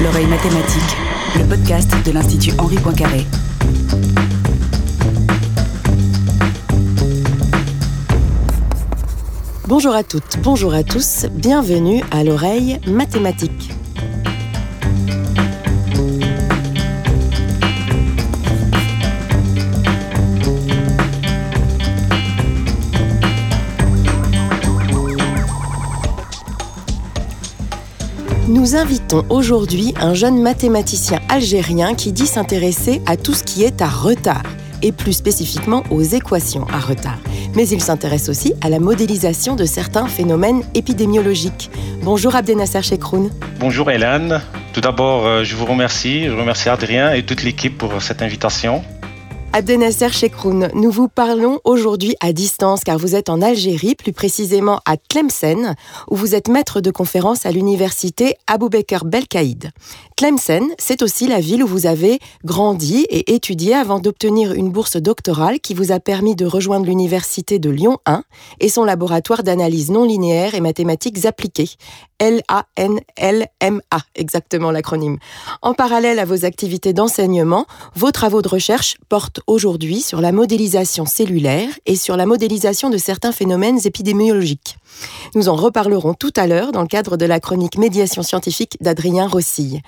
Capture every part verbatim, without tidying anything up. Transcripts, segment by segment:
L'oreille mathématique, le podcast de l'Institut Henri Poincaré. Bonjour à toutes, bonjour à tous, bienvenue à l'oreille mathématique. Nous invitons aujourd'hui un jeune mathématicien algérien qui dit s'intéresser à tout ce qui est à retard, et plus spécifiquement aux équations à retard. Mais il s'intéresse aussi à la modélisation de certains phénomènes épidémiologiques. Bonjour Abdennasser Chekroun. Bonjour Hélène. Tout d'abord, je vous remercie. Je remercie Adrien et toute l'équipe pour cette invitation. Abdennasser Chekroun, nous vous parlons aujourd'hui à distance car vous êtes en Algérie, plus précisément à Tlemcen, où vous êtes maître de conférence à l'université Aboubekr Belkaïd. Tlemcen, c'est aussi la ville où vous avez grandi et étudié avant d'obtenir une bourse doctorale qui vous a permis de rejoindre l'université de Lyon un et son laboratoire d'analyse non linéaire et mathématiques appliquées, L A N L M A, exactement l'acronyme. En parallèle à vos activités d'enseignement, vos travaux de recherche portent aujourd'hui sur la modélisation cellulaire et sur la modélisation de certains phénomènes épidémiologiques. Nous en reparlerons tout à l'heure dans le cadre de la chronique Médiation scientifique d'Adrien Rossi.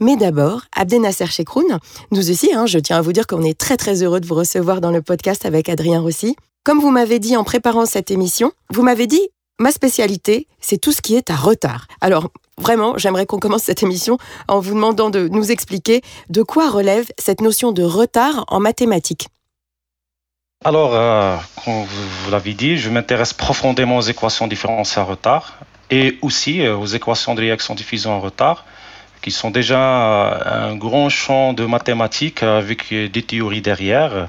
Mais d'abord, Abdennasser Chekroun, nous aussi, hein, je tiens à vous dire qu'on est très très heureux de vous recevoir dans le podcast avec Adrien Rossi. Comme vous m'avez dit en préparant cette émission, vous m'avez dit « Ma spécialité, c'est tout ce qui est à retard ». Alors, vraiment, j'aimerais qu'on commence cette émission en vous demandant de nous expliquer de quoi relève cette notion de retard en mathématiques. Alors, euh, comme vous l'avez dit, je m'intéresse profondément aux équations différentielles à retard et aussi aux équations de réaction diffusion à retard, qui sont déjà un grand champ de mathématiques avec des théories derrière.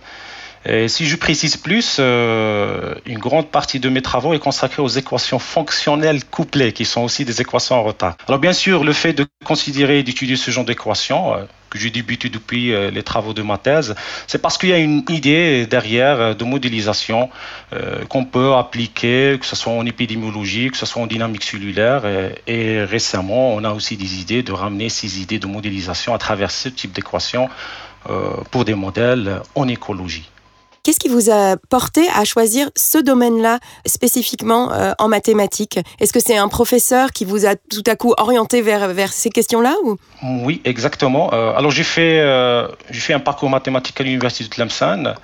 Et si je précise plus, euh, une grande partie de mes travaux est consacrée aux équations fonctionnelles couplées, qui sont aussi des équations en retard. Alors bien sûr, le fait de considérer et d'étudier ce genre d'équations, euh, que j'ai débuté depuis euh, les travaux de ma thèse, c'est parce qu'il y a une idée derrière euh, de modélisation euh, qu'on peut appliquer, que ce soit en épidémiologie, que ce soit en dynamique cellulaire. Et, et récemment, on a aussi des idées de ramener ces idées de modélisation à travers ce type d'équations euh, pour des modèles en écologie. Qu'est-ce qui vous a porté à choisir ce domaine-là spécifiquement euh, en mathématiques ? Est-ce que c'est un professeur qui vous a tout à coup orienté vers, vers ces questions-là ou... Oui, exactement. Euh, alors j'ai fait, euh, j'ai fait un parcours mathématique à l'université de Tlemcen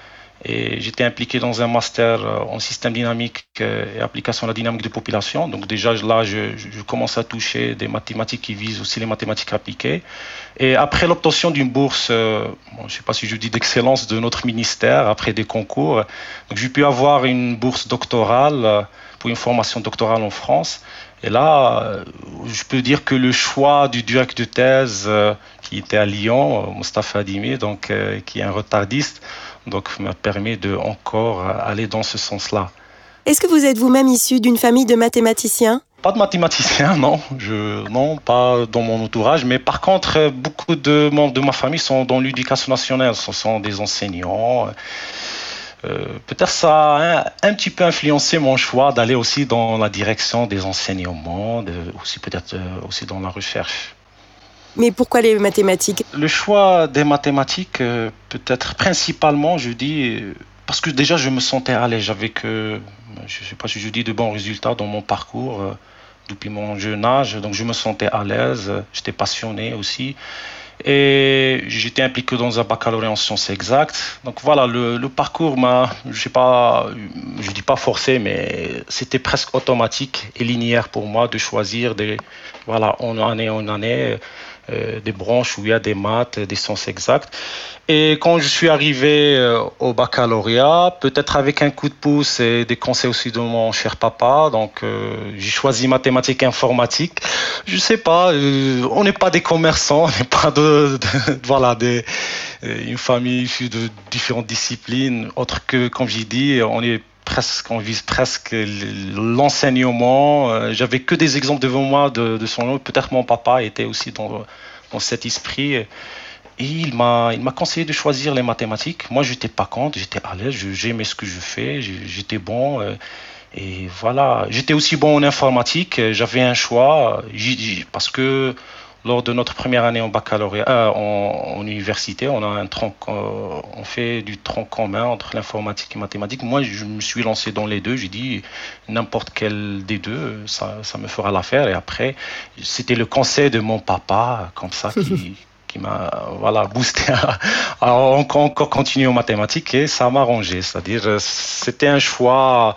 et j'étais impliqué dans un master en système dynamique et application à la dynamique de population. Donc déjà là, je, je commence à toucher des mathématiques qui visent aussi les mathématiques appliquées. Et après l'obtention d'une bourse, euh, bon, je ne sais pas si je dis d'excellence, de notre ministère, après des concours, donc j'ai pu avoir une bourse doctorale pour une formation doctorale en France. Et là, je peux dire que le choix du directeur de thèse euh, qui était à Lyon, Mustapha Adimi, donc, euh, qui est un retardiste, donc m'a permis de encore aller dans ce sens-là. Est-ce que vous êtes vous-même issu d'une famille de mathématiciens ? Pas de mathématiciens, non. Je, non, pas dans mon entourage. Mais par contre, beaucoup de membres de ma famille sont dans l'éducation nationale. Ce sont des enseignants. Euh, peut-être ça a un, un petit peu influencé mon choix d'aller aussi dans la direction des enseignements, de, aussi peut-être euh, aussi dans la recherche. Mais pourquoi les mathématiques ? Le choix des mathématiques, euh, peut-être principalement, je dis, euh, parce que déjà je me sentais à l'aise avec, euh, je ne sais pas si je dis de bons résultats dans mon parcours euh, depuis mon jeune âge, donc je me sentais à l'aise, euh, j'étais passionné aussi, et j'étais impliqué dans un baccalauréat en sciences exactes. Donc voilà, le, le parcours m'a, je sais pas, je dis pas forcé, mais c'était presque automatique et linéaire pour moi de choisir des, voilà, en année en année. Euh, des branches où il y a des maths, des sciences exactes. Et quand je suis arrivé euh, au baccalauréat, peut-être avec un coup de pouce et des conseils aussi de mon cher papa, donc euh, j'ai choisi mathématiques et informatique. Je sais pas, euh, on n'est pas des commerçants, on n'est pas de, de, de voilà, des, une famille issue de différentes disciplines, autre que, comme j'ai dit, on est presque, on vise presque l'enseignement. J'avais que des exemples devant moi de, de son nom. Peut-être mon papa était aussi dans, dans cet esprit. Et il m'a conseillé de choisir les mathématiques. Moi, je n'étais pas contre, j'étais à l'aise, j'aimais ce que je fais, j'étais bon. Euh, et voilà, j'étais aussi bon en informatique, j'avais un choix. Parce que lors de notre première année en baccalauréat, euh, en, en université, on, a un tronc, euh, on fait du tronc commun entre l'informatique et les mathématiques. Moi, je me suis lancé dans les deux. J'ai dit, n'importe quel des deux, ça, ça me fera l'affaire. Et après, c'était le conseil de mon papa, comme ça, qui... qui m'a voilà, boosté à, à encore continuer en mathématiques et ça m'a arrangé. C'est-à-dire, c'était un choix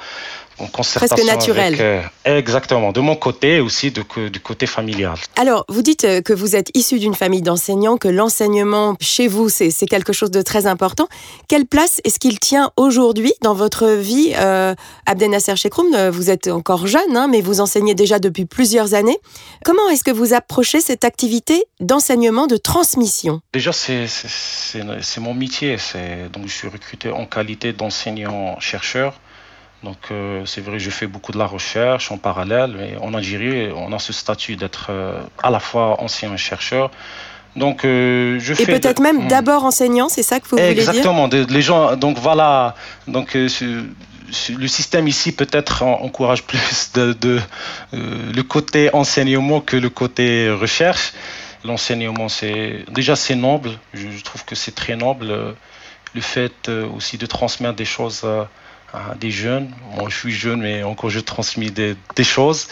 en concertation presque naturel. Avec, euh, exactement, de mon côté aussi, de, que, du côté familial. Alors, vous dites que vous êtes issu d'une famille d'enseignants, que l'enseignement chez vous, c'est, c'est quelque chose de très important. Quelle place est-ce qu'il tient aujourd'hui dans votre vie, euh, Abdennasser Chekroun? Vous êtes encore jeune, hein, mais vous enseignez déjà depuis plusieurs années. Comment est-ce que vous approchez cette activité d'enseignement, de transmission? Déjà, c'est, c'est, c'est, c'est mon métier. C'est, donc, je suis recruté en qualité d'enseignant-chercheur. Donc, euh, c'est vrai, je fais beaucoup de la recherche en parallèle. Mais en Algérie, on a ce statut d'être euh, à la fois ancien et chercheur. Donc, euh, je et fais... Et peut-être de... même d'abord enseignant, c'est ça que vous Exactement. voulez dire Exactement. Les gens, donc voilà, donc, euh, le système ici peut-être encourage plus de, de, euh, le côté enseignement que le côté recherche. L'enseignement, c'est déjà c'est noble. Je, je trouve que c'est très noble. Le fait euh, aussi de transmettre des choses... Euh, des jeunes. Moi, je suis jeune, mais encore, je transmets des, des choses.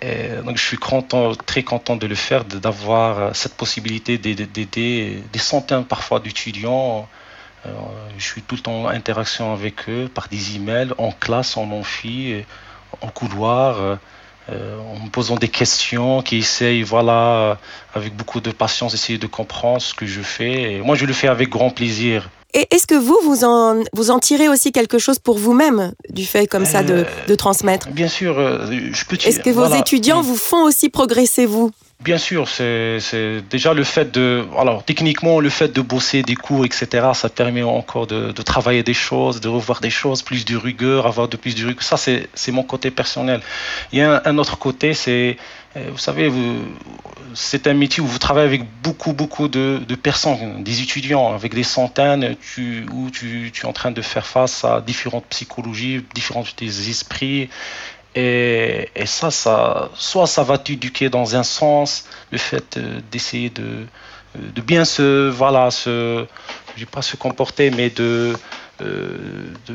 Et donc, je suis content, très content de le faire, de, d'avoir cette possibilité d'aider des centaines parfois d'étudiants. Alors, je suis tout le temps en interaction avec eux, par des emails, en classe, en amphi, en couloir, en me posant des questions, qui essayent, voilà, avec beaucoup de patience, essayer de comprendre ce que je fais. Et moi, je le fais avec grand plaisir. Et est-ce que vous, vous en, vous en tirez aussi quelque chose pour vous-même, du fait comme ça de, de transmettre ? Bien sûr, je peux dire... Est-ce que vos voilà. étudiants vous font aussi progresser, vous ? Bien sûr, c'est, c'est déjà le fait de... Alors, techniquement, le fait de bosser des cours, et cetera, ça permet encore de, de travailler des choses, de revoir des choses, plus de rigueur, avoir de plus de rigueur. Ça, c'est, c'est mon côté personnel. Il y a un, un autre côté, c'est... Vous savez, vous, c'est un métier où vous travaillez avec beaucoup, beaucoup de, de personnes, des étudiants, avec des centaines, tu, où tu, tu es en train de faire face à différentes psychologies, différents esprits. Et, et ça, ça, soit ça va t'éduquer dans un sens, le fait d'essayer de, de bien se, voilà, se, je ne vais pas se comporter, mais de... Euh, de,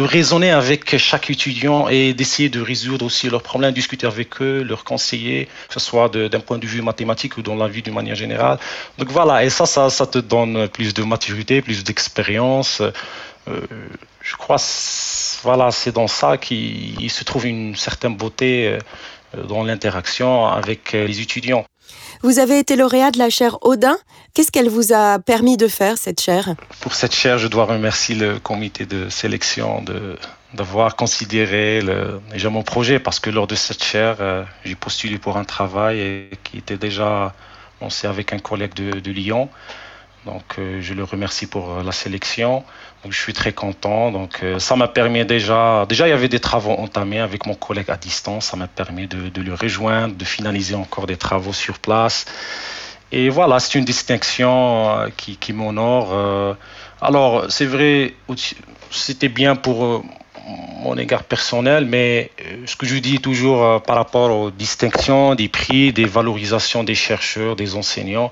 de raisonner avec chaque étudiant et d'essayer de résoudre aussi leurs problèmes, discuter avec eux, leur conseiller, que ce soit de, d'un point de vue mathématique ou dans la vie d'une manière générale. Donc voilà, et ça, ça, ça te donne plus de maturité, plus d'expérience. Euh, je crois, c'est, voilà, c'est dans ça qu'il se trouve une certaine beauté dans l'interaction avec les étudiants. Vous avez été lauréat de la chaire Odin. Qu'est-ce qu'elle vous a permis de faire, cette chaire ? Pour cette chaire, je dois remercier le comité de sélection de, d'avoir considéré le, déjà mon projet, parce que lors de cette chaire, euh, j'ai postulé pour un travail et, qui était déjà lancé avec un collègue de, de Lyon. Donc, euh, je le remercie pour euh, la sélection. Donc, je suis très content. Donc, euh, ça m'a permis déjà... Déjà, il y avait des travaux entamés avec mon collègue à distance. Ça m'a permis de, de le rejoindre, de finaliser encore des travaux sur place. Et voilà, c'est une distinction euh, qui, qui m'honore. Euh, alors, c'est vrai, c'était bien pour... Euh, mon égard personnel, mais ce que je dis toujours euh, par rapport aux distinctions, des prix, des valorisations des chercheurs, des enseignants,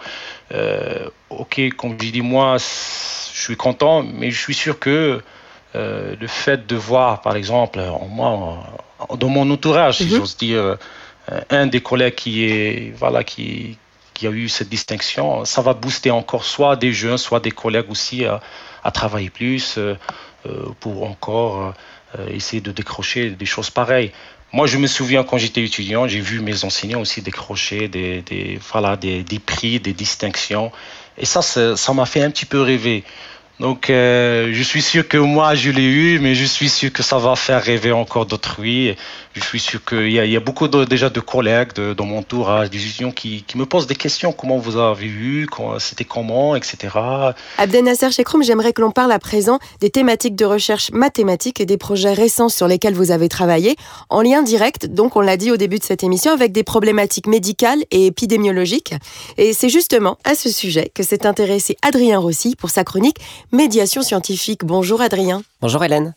euh, ok, comme je dis, moi, je suis content, mais je suis sûr que euh, le fait de voir, par exemple, en moi, dans mon entourage, mm-hmm. si j'ose dire, un des collègues qui est, voilà, qui, qui a eu cette distinction, ça va booster encore soit des jeunes, soit des collègues aussi à, à travailler plus, euh, pour encore... essayer de décrocher des choses pareilles. Moi, je me souviens, quand j'étais étudiant, j'ai vu mes enseignants aussi décrocher des, des, voilà, des, des prix, des distinctions. Et ça, ça, ça m'a fait un petit peu rêver. Donc, euh, je suis sûr que moi, je l'ai eu, mais je suis sûr que ça va faire rêver encore d'autrui. Je suis sûr qu'il y, y a beaucoup de, déjà de collègues de, dans mon tour, hein, des étudiants qui, qui me posent des questions. Comment vous avez eu, c'était comment, et cetera. Abdennasser Chekroun, j'aimerais que l'on parle à présent des thématiques de recherche mathématiques et des projets récents sur lesquels vous avez travaillé, en lien direct, donc on l'a dit au début de cette émission, avec des problématiques médicales et épidémiologiques. Et c'est justement à ce sujet que s'est intéressé Adrien Rossi pour sa chronique Médiation scientifique. Bonjour Adrien. Bonjour Hélène.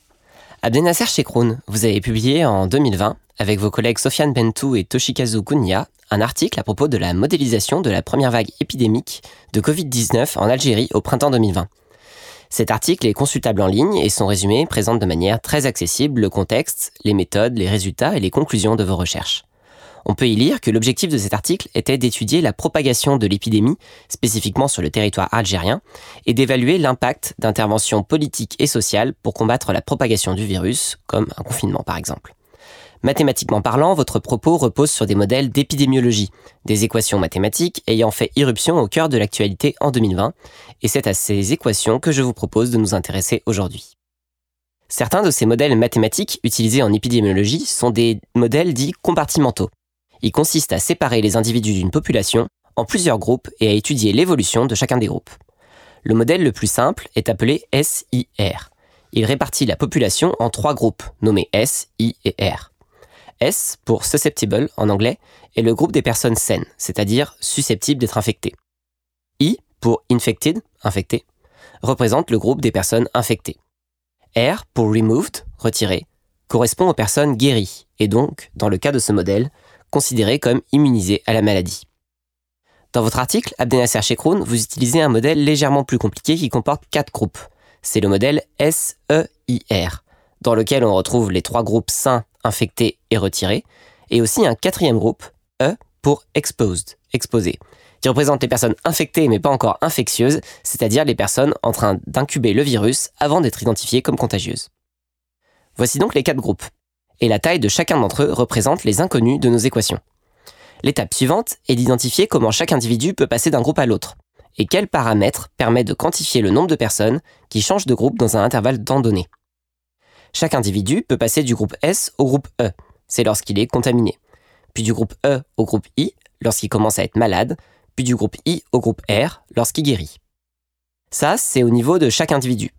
Abdennasser Chekroun, vous avez publié en deux mille vingt, avec vos collègues Sofiane Bentou et Toshikazu Kuniya, un article à propos de la modélisation de la première vague épidémique de covid dix-neuf en Algérie au printemps deux mille vingt. Cet article est consultable en ligne et son résumé présente de manière très accessible le contexte, les méthodes, les résultats et les conclusions de vos recherches. On peut y lire que l'objectif de cet article était d'étudier la propagation de l'épidémie, spécifiquement sur le territoire algérien, et d'évaluer l'impact d'interventions politiques et sociales pour combattre la propagation du virus, comme un confinement par exemple. Mathématiquement parlant, votre propos repose sur des modèles d'épidémiologie, des équations mathématiques ayant fait irruption au cœur de l'actualité en deux mille vingt, et c'est à ces équations que je vous propose de nous intéresser aujourd'hui. Certains de ces modèles mathématiques utilisés en épidémiologie sont des modèles dits compartimentaux. Il consiste à séparer les individus d'une population en plusieurs groupes et à étudier l'évolution de chacun des groupes. Le modèle le plus simple est appelé S I R. Il répartit la population en trois groupes, nommés S, I et R. S, pour susceptible en anglais, est le groupe des personnes saines, c'est-à-dire susceptibles d'être infectées. I, pour infected, infecté, représente le groupe des personnes infectées. R, pour removed, retiré, correspond aux personnes guéries, et donc, dans le cas de ce modèle, considérés comme immunisés à la maladie. Dans votre article, Abdennasser Chekroun, vous utilisez un modèle légèrement plus compliqué qui comporte quatre groupes. C'est le modèle S E I R, dans lequel on retrouve les trois groupes sains, infectés et retirés, et aussi un quatrième groupe, E pour exposed, exposé, qui représente les personnes infectées mais pas encore infectieuses, c'est-à-dire les personnes en train d'incuber le virus avant d'être identifiées comme contagieuses. Voici donc les quatre groupes. Et la taille de chacun d'entre eux représente les inconnus de nos équations. L'étape suivante est d'identifier comment chaque individu peut passer d'un groupe à l'autre, et quel paramètre permet de quantifier le nombre de personnes qui changent de groupe dans un intervalle temps donné. Chaque individu peut passer du groupe S au groupe E, c'est lorsqu'il est contaminé, puis du groupe E au groupe I, lorsqu'il commence à être malade, puis du groupe I au groupe R, lorsqu'il guérit. Ça, c'est au niveau de chaque individu.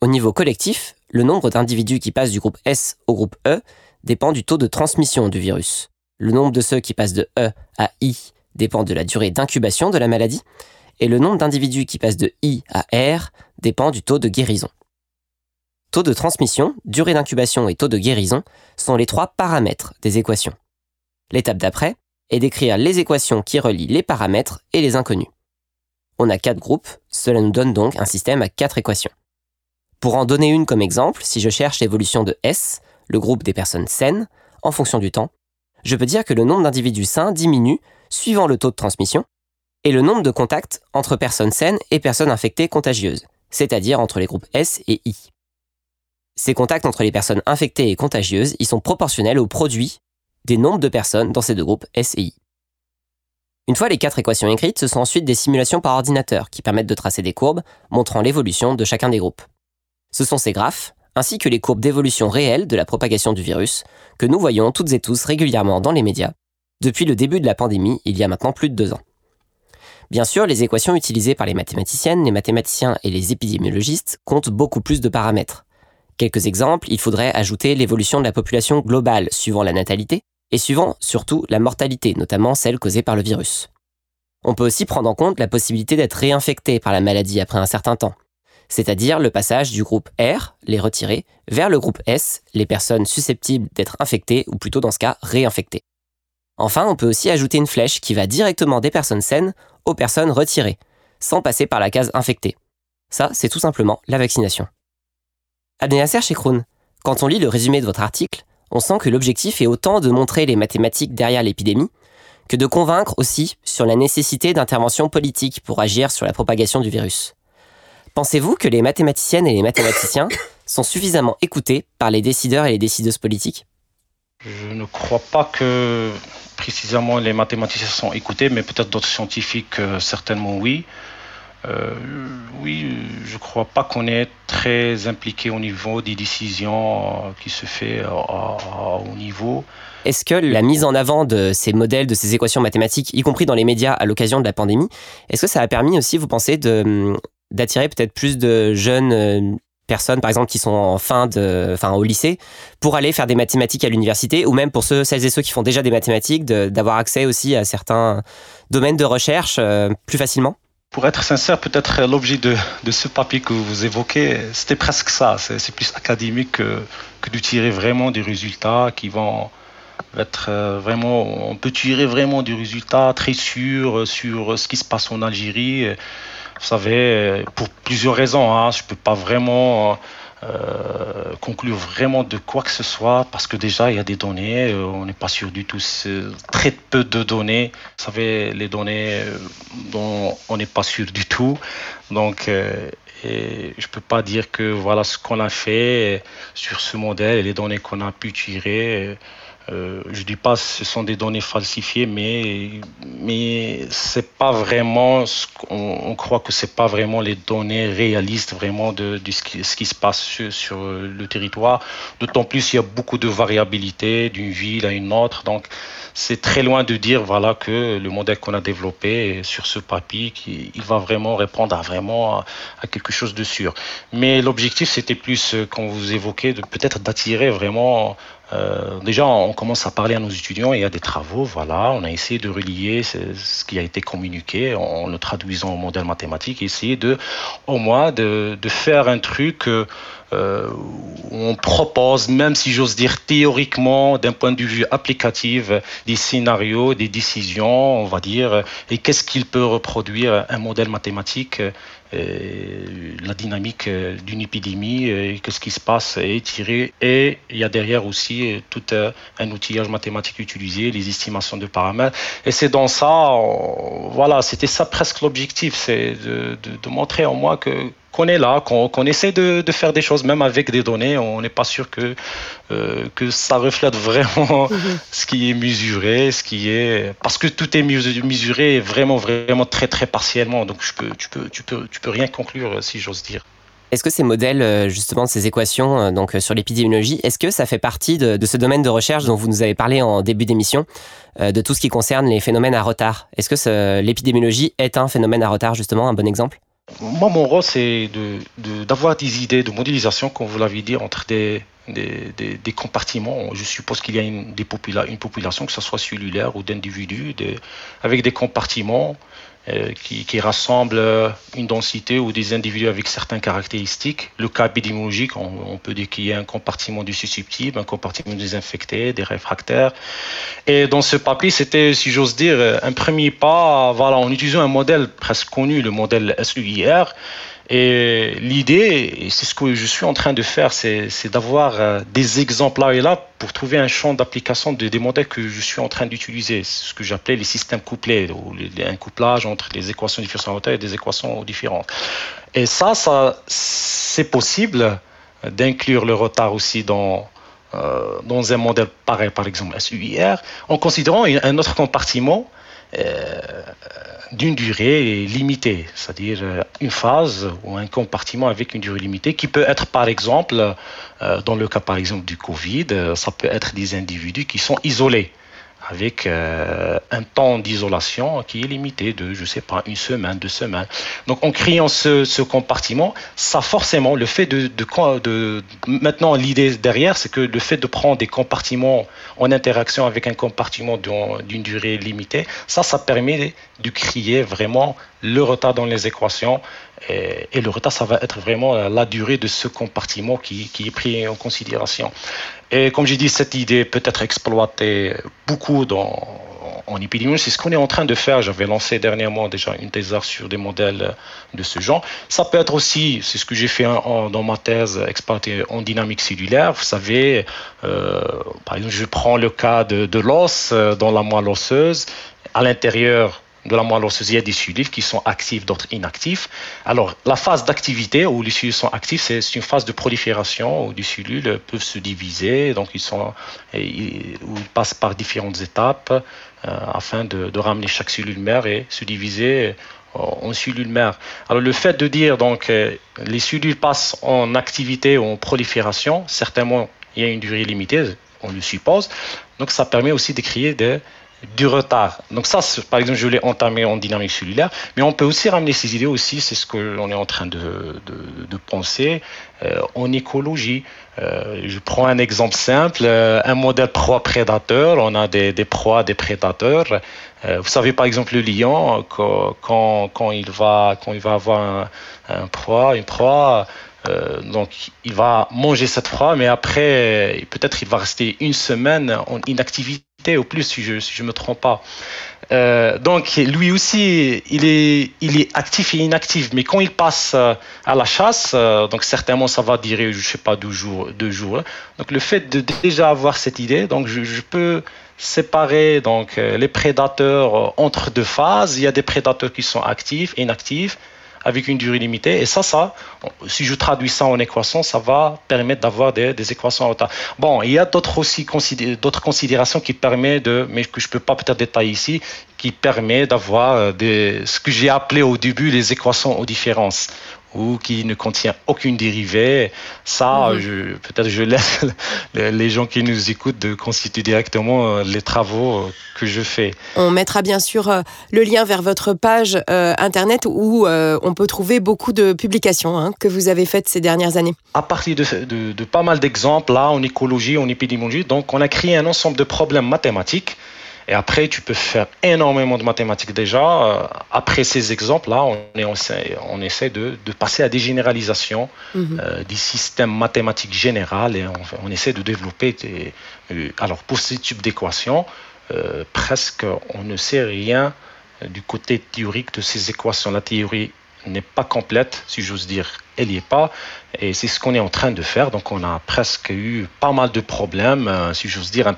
Au niveau collectif, le nombre d'individus qui passent du groupe S au groupe E dépend du taux de transmission du virus. Le nombre de ceux qui passent de E à I dépend de la durée d'incubation de la maladie, et le nombre d'individus qui passent de I à R dépend du taux de guérison. Taux de transmission, durée d'incubation et taux de guérison sont les trois paramètres des équations. L'étape d'après est d'écrire les équations qui relient les paramètres et les inconnus. On a quatre groupes, cela nous donne donc un système à quatre équations. Pour en donner une comme exemple, si je cherche l'évolution de S, le groupe des personnes saines, en fonction du temps, je peux dire que le nombre d'individus sains diminue suivant le taux de transmission et le nombre de contacts entre personnes saines et personnes infectées contagieuses, c'est-à-dire entre les groupes S et I. Ces contacts entre les personnes infectées et contagieuses y sont proportionnels au produit des nombres de personnes dans ces deux groupes S et I. Une fois les quatre équations écrites, ce sont ensuite des simulations par ordinateur qui permettent de tracer des courbes montrant l'évolution de chacun des groupes. Ce sont ces graphes, ainsi que les courbes d'évolution réelles de la propagation du virus, que nous voyons toutes et tous régulièrement dans les médias, depuis le début de la pandémie il y a maintenant plus de deux ans. Bien sûr, les équations utilisées par les mathématiciennes, les mathématiciens et les épidémiologistes comptent beaucoup plus de paramètres. Quelques exemples, il faudrait ajouter l'évolution de la population globale suivant la natalité, et suivant surtout la mortalité, notamment celle causée par le virus. On peut aussi prendre en compte la possibilité d'être réinfecté par la maladie après un certain temps, c'est-à-dire le passage du groupe R, les retirés, vers le groupe S, les personnes susceptibles d'être infectées ou plutôt dans ce cas réinfectées. Enfin, on peut aussi ajouter une flèche qui va directement des personnes saines aux personnes retirées, sans passer par la case infectée. Ça, c'est tout simplement la vaccination. Abdennasser Chekroun, quand on lit le résumé de votre article, on sent que l'objectif est autant de montrer les mathématiques derrière l'épidémie que de convaincre aussi sur la nécessité d'interventions politiques pour agir sur la propagation du virus. Pensez-vous que les mathématiciennes et les mathématiciens sont suffisamment écoutés par les décideurs et les décideuses politiques ? Je ne crois pas que précisément les mathématiciens sont écoutés, mais peut-être d'autres scientifiques, euh, certainement oui. Euh, oui, je ne crois pas qu'on est très impliqué au niveau des décisions euh, qui se fait euh, à, à haut niveau. Est-ce que la mise en avant de ces modèles, de ces équations mathématiques, y compris dans les médias à l'occasion de la pandémie, est-ce que ça a permis aussi, vous pensez, de, d'attirer peut-être plus de jeunes personnes, par exemple, qui sont en fin de, enfin, au lycée, pour aller faire des mathématiques à l'université, ou même pour ceux, celles et ceux qui font déjà des mathématiques, de, d'avoir accès aussi à certains domaines de recherche euh, plus facilement? Pour être sincère, peut-être l'objet de, de ce papier que vous évoquez, c'était presque ça. C'est, c'est plus académique que, que de tirer vraiment des résultats qui vont être vraiment... On peut tirer vraiment des résultats très sûrs sur ce qui se passe en Algérie. Vous savez, pour plusieurs raisons, hein, je ne peux pas vraiment... Euh, conclure vraiment de quoi que ce soit, parce que déjà il y a des données, euh, on n'est pas sûr du tout, très peu de données, vous savez, les données euh, dont on n'est pas sûr du tout, donc euh, et je ne peux pas dire que voilà ce qu'on a fait sur ce modèle et les données qu'on a pu tirer, euh, je ne dis pas que ce sont des données falsifiées, mais, mais c'est pas vraiment, ce qu'on, on croit que ce n'est pas vraiment les données réalistes vraiment de, de ce qui, ce qui se passe sur le territoire, d'autant plus il y a beaucoup de variabilité d'une ville à une autre, donc c'est très loin de dire voilà, que le modèle qu'on a développé sur ce papier, qui, il va vraiment répondre à, vraiment à, à quelque chose de sûr. Mais l'objectif c'était plus, quand vous évoquez, de, peut-être d'attirer vraiment, euh, déjà on commence à parler à nos étudiants, il y a des travaux, voilà, on a essayé de relier ce, ce qui a été communiqué en le traduisant au modèle mathématique, essayer de, au moins de, de faire un truc... Euh, Euh, on propose, même si j'ose dire théoriquement, d'un point de vue applicatif, des scénarios, des décisions, on va dire, et qu'est-ce qu'il peut reproduire un modèle mathématique, euh, la dynamique d'une épidémie, euh, qu'est-ce qui se passe est tiré. Et il y a derrière aussi tout un, un outillage mathématique utilisé, les estimations de paramètres. Et c'est dans ça, on, voilà, c'était ça presque l'objectif, c'est de, de, de montrer en moi que qu'on est là, qu'on, qu'on essaie de, de faire des choses, même avec des données, on n'est pas sûr que, euh, que ça reflète vraiment ce qui est mesuré, ce qui est... Parce que tout est mesuré vraiment, vraiment très, très partiellement, donc je peux, tu peux, tu peux, tu peux rien conclure, si j'ose dire. Est-ce que ces modèles, justement, ces équations donc, sur l'épidémiologie, est-ce que ça fait partie de, de ce domaine de recherche dont vous nous avez parlé en début d'émission, euh, de tout ce qui concerne les phénomènes à retard? Est-ce que ce, l'épidémiologie est un phénomène à retard, justement, un bon exemple? Moi, mon rôle, c'est de, de, d'avoir des idées de modélisation, comme vous l'avez dit, entre des, des, des, des compartiments. Je suppose qu'il y a une, des popula- une population, que ce soit cellulaire ou d'individus, des, avec des compartiments euh, qui, qui rassemblent une densité ou des individus avec certaines caractéristiques. Le cas épidémiologique, on, on peut dire qu'il y a un compartiment du susceptible, un compartiment des infectés, des réfractaires. Et dans ce papier, c'était, si j'ose dire, un premier pas, voilà, en utilisant un modèle presque connu, le modèle S U I R. Et l'idée, et c'est ce que je suis en train de faire, c'est, c'est d'avoir des exemples là et là pour trouver un champ d'application des, des modèles que je suis en train d'utiliser. C'est ce que j'appelais les systèmes couplés, ou les, un couplage entre les équations différentes à hauteur et des équations différentes. Et ça, ça c'est possible d'inclure le retard aussi dans... Euh, dans un modèle pareil, par exemple S U I R, en considérant un autre compartiment euh, d'une durée limitée, c'est-à-dire une phase ou un compartiment avec une durée limitée qui peut être, par exemple, euh, dans le cas par exemple du Covid, ça peut être des individus qui sont isolés avec euh, un temps d'isolation qui est limité de, je sais pas, une semaine, deux semaines. Donc, en créant ce, ce compartiment, ça forcément, le fait de, de, de, de... Maintenant, l'idée derrière, c'est que le fait de prendre des compartiments en interaction avec un compartiment d'une durée limitée, ça, ça permet de créer vraiment le retard dans les équations. Et, et le retard, ça va être vraiment la durée de ce compartiment qui, qui est pris en considération. Et comme j'ai dit, cette idée peut être exploitée beaucoup dans, en épidémiologie. C'est ce qu'on est en train de faire. J'avais lancé dernièrement déjà une thèse sur des modèles de ce genre. Ça peut être aussi, c'est ce que j'ai fait en, dans ma thèse, exploité en dynamique cellulaire. Vous savez, euh, par exemple, je prends le cas de, de l'os, dans la moelle osseuse, à l'intérieur de la moelle osseuse, il y a des cellules qui sont actives, d'autres inactifs. Alors, la phase d'activité où les cellules sont actives, c'est une phase de prolifération où les cellules peuvent se diviser, donc ils sont, ils, où ils passent par différentes étapes euh, afin de, de ramener chaque cellule mère et se diviser en cellules mères. Alors le fait de dire donc les cellules passent en activité ou en prolifération, certainement il y a une durée limitée, on le suppose, donc ça permet aussi de créer des, du retard. Donc ça, par exemple, je l'ai entamé en dynamique cellulaire, mais on peut aussi ramener ces idées aussi, c'est ce que l'on est en train de, de, de penser, euh, en écologie. Euh, je prends un exemple simple, euh, un modèle proie-prédateur, on a des, des proies, des prédateurs. Euh, vous savez par exemple le lion, quand, quand, quand, il, va, quand il va avoir un, un proie, une proie, Euh, donc il va manger cette proie, mais après peut-être il va rester une semaine en inactivité ou plus si je si je me trompe pas. Euh, donc lui aussi il est il est actif et inactif, mais quand il passe à la chasse, donc certainement ça va durer je sais pas deux jours deux jours. Donc le fait de déjà avoir cette idée, donc je, je peux séparer donc les prédateurs entre deux phases. Il y a des prédateurs qui sont actifs et inactifs, avec une durée limitée, et ça, ça, si je traduis ça en équation, ça va permettre d'avoir des, des équations en retard. Bon, il y a d'autres aussi d'autres considérations qui permettent de, mais que je peux pas peut-être détailler ici, qui permet d'avoir des, ce que j'ai appelé au début les équations aux différences, ou qui ne contient aucune dérivée. Ça, mmh. peut-être je laisse les gens qui nous écoutent de constituer directement les travaux que je fais. On mettra bien sûr le lien vers votre page euh, internet où euh, on peut trouver beaucoup de publications hein, que vous avez faites ces dernières années. À partir de, de, de pas mal d'exemples, là, en écologie, en épidémiologie, donc on a créé un ensemble de problèmes mathématiques. Et après, tu peux faire énormément de mathématiques déjà. Après ces exemples-là, on, on, on essaie de, de passer à des généralisations mm-hmm. euh, des systèmes mathématiques généraux. Et on, on essaie de développer... Des, euh, alors, pour ce type d'équations, euh, presque on ne sait rien du côté théorique de ces équations. La théorie n'est pas complète, si j'ose dire. Elle n'y est pas. Et c'est ce qu'on est en train de faire. Donc, on a presque eu pas mal de problèmes. Euh, si j'ose dire,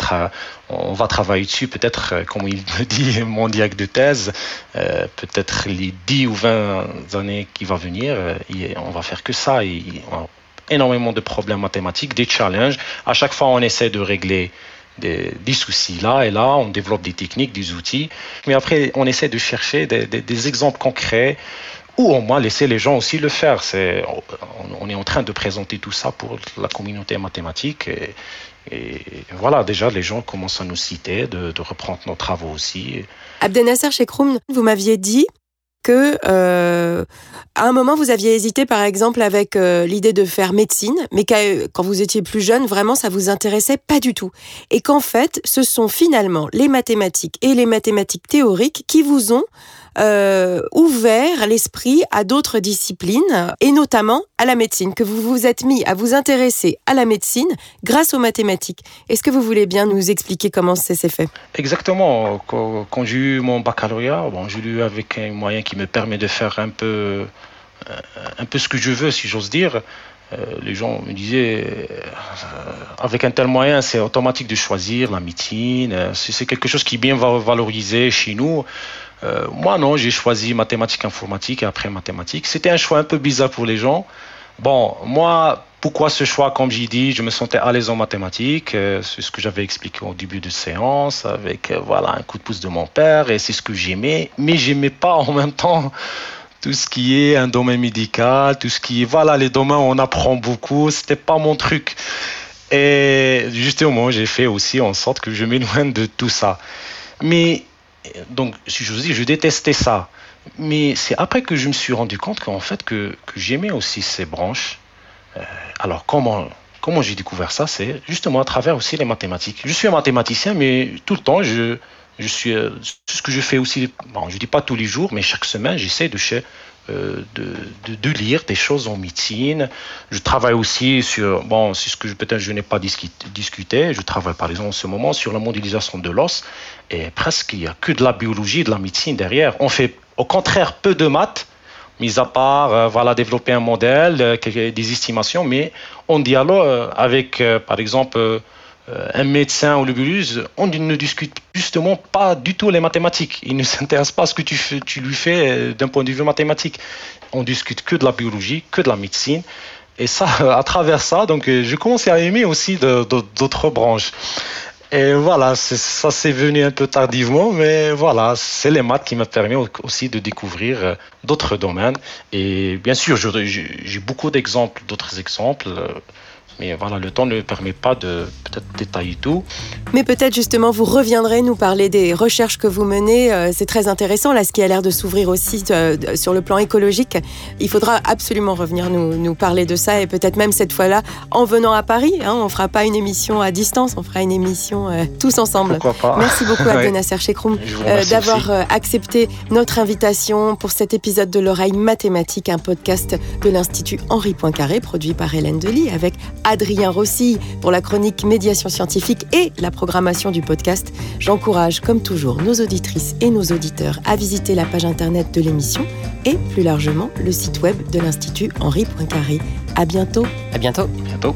on va travailler dessus, peut-être, euh, comme il me dit, mon diac de thèse, euh, peut-être les dix ou vingt années qui vont venir, euh, et on va faire que ça. Et on a énormément de problèmes mathématiques, des challenges. À chaque fois, on essaie de régler des, des soucis là et là. On développe des techniques, des outils. Mais après, on essaie de chercher des, des, des exemples concrets, ou au moins laisser les gens aussi le faire. C'est, on est en train de présenter tout ça pour la communauté mathématique. Et, et voilà, déjà, les gens commencent à nous citer, de, de reprendre nos travaux aussi. Abdennasser Chekroun, vous m'aviez dit que, euh, à un moment, vous aviez hésité, par exemple, avec euh, l'idée de faire médecine, mais quand vous étiez plus jeune, vraiment, ça vous intéressait pas du tout. Et qu'en fait, ce sont finalement les mathématiques et les mathématiques théoriques qui vous ont Euh, ouvert l'esprit à d'autres disciplines et notamment à la médecine, que vous vous êtes mis à vous intéresser à la médecine grâce aux mathématiques. Est-ce que vous voulez bien nous expliquer comment ça s'est fait ? Exactement. Quand j'ai eu mon baccalauréat, bon, j'ai eu avec un moyen qui me permet de faire un peu, un peu ce que je veux, si j'ose dire. Les gens me disaient, euh, avec un tel moyen, c'est automatique de choisir la médecine, c'est quelque chose qui est bien valorisé chez nous. Euh, moi non, j'ai choisi mathématiques informatiques et après mathématiques. C'était un choix un peu bizarre pour les gens. Bon, moi, pourquoi ce choix? Comme j'ai dit, je me sentais à l'aise en mathématiques, euh, c'est ce que j'avais expliqué au début de séance, avec euh, voilà, un coup de pouce de mon père, et c'est ce que j'aimais, mais j'aimais pas en même temps tout ce qui est un domaine médical, tout ce qui est, voilà, les domaines où on apprend beaucoup, c'était pas mon truc. Et justement, j'ai fait aussi en sorte que je m'éloigne de tout ça. Mais, donc, si je vous dis, je détestais ça. Mais c'est après que je me suis rendu compte qu'en fait, que, que j'aimais aussi ces branches. Euh, alors, comment, comment j'ai découvert ça? C'est justement à travers aussi les mathématiques. Je suis un mathématicien, mais tout le temps, je... Je suis, ce que je fais aussi, bon, je ne dis pas tous les jours, mais chaque semaine, j'essaie de, euh, de, de, de lire des choses en médecine. Je travaille aussi sur, bon, c'est ce que je, peut-être je n'ai pas discuté, je travaille par exemple en ce moment sur la modélisation de l'os, et presque il n'y a que de la biologie et de la médecine derrière. On fait au contraire peu de maths, mis à part, euh, voilà, développer un modèle, euh, des estimations, mais on dialogue avec, euh, par exemple... Euh, un médecin ou le biologiste, on ne discute justement pas du tout les mathématiques. Il ne s'intéresse pas à ce que tu, fais, tu lui fais d'un point de vue mathématique. On discute que de la biologie, que de la médecine. Et ça, à travers ça, donc, je commençais à aimer aussi de, de, d'autres branches. Et voilà, ça c'est venu un peu tardivement, mais voilà, c'est les maths qui m'a permis aussi de découvrir d'autres domaines. Et bien sûr, j'ai beaucoup d'exemples, d'autres exemples, mais voilà, le temps ne permet pas de peut-être détailler tout. Mais peut-être justement, vous reviendrez nous parler des recherches que vous menez. C'est très intéressant, là, ce qui a l'air de s'ouvrir aussi sur le plan écologique. Il faudra absolument revenir nous, nous parler de ça, et peut-être même cette fois-là, en venant à Paris. Hein, on ne fera pas une émission à distance, on fera une émission euh, tous ensemble. Pourquoi pas. Merci beaucoup, Abdennasser Chekroun, euh, d'avoir aussi accepté notre invitation pour cet épisode de L'oreille mathématique, un podcast de l'Institut Henri Poincaré, produit par Hélène Delis, avec Adrien Rossi pour la chronique médiation scientifique et la programmation du podcast. J'encourage comme toujours nos auditrices et nos auditeurs à visiter la page internet de l'émission et plus largement le site web de l'Institut Henri Poincaré. À bientôt. À bientôt. À bientôt.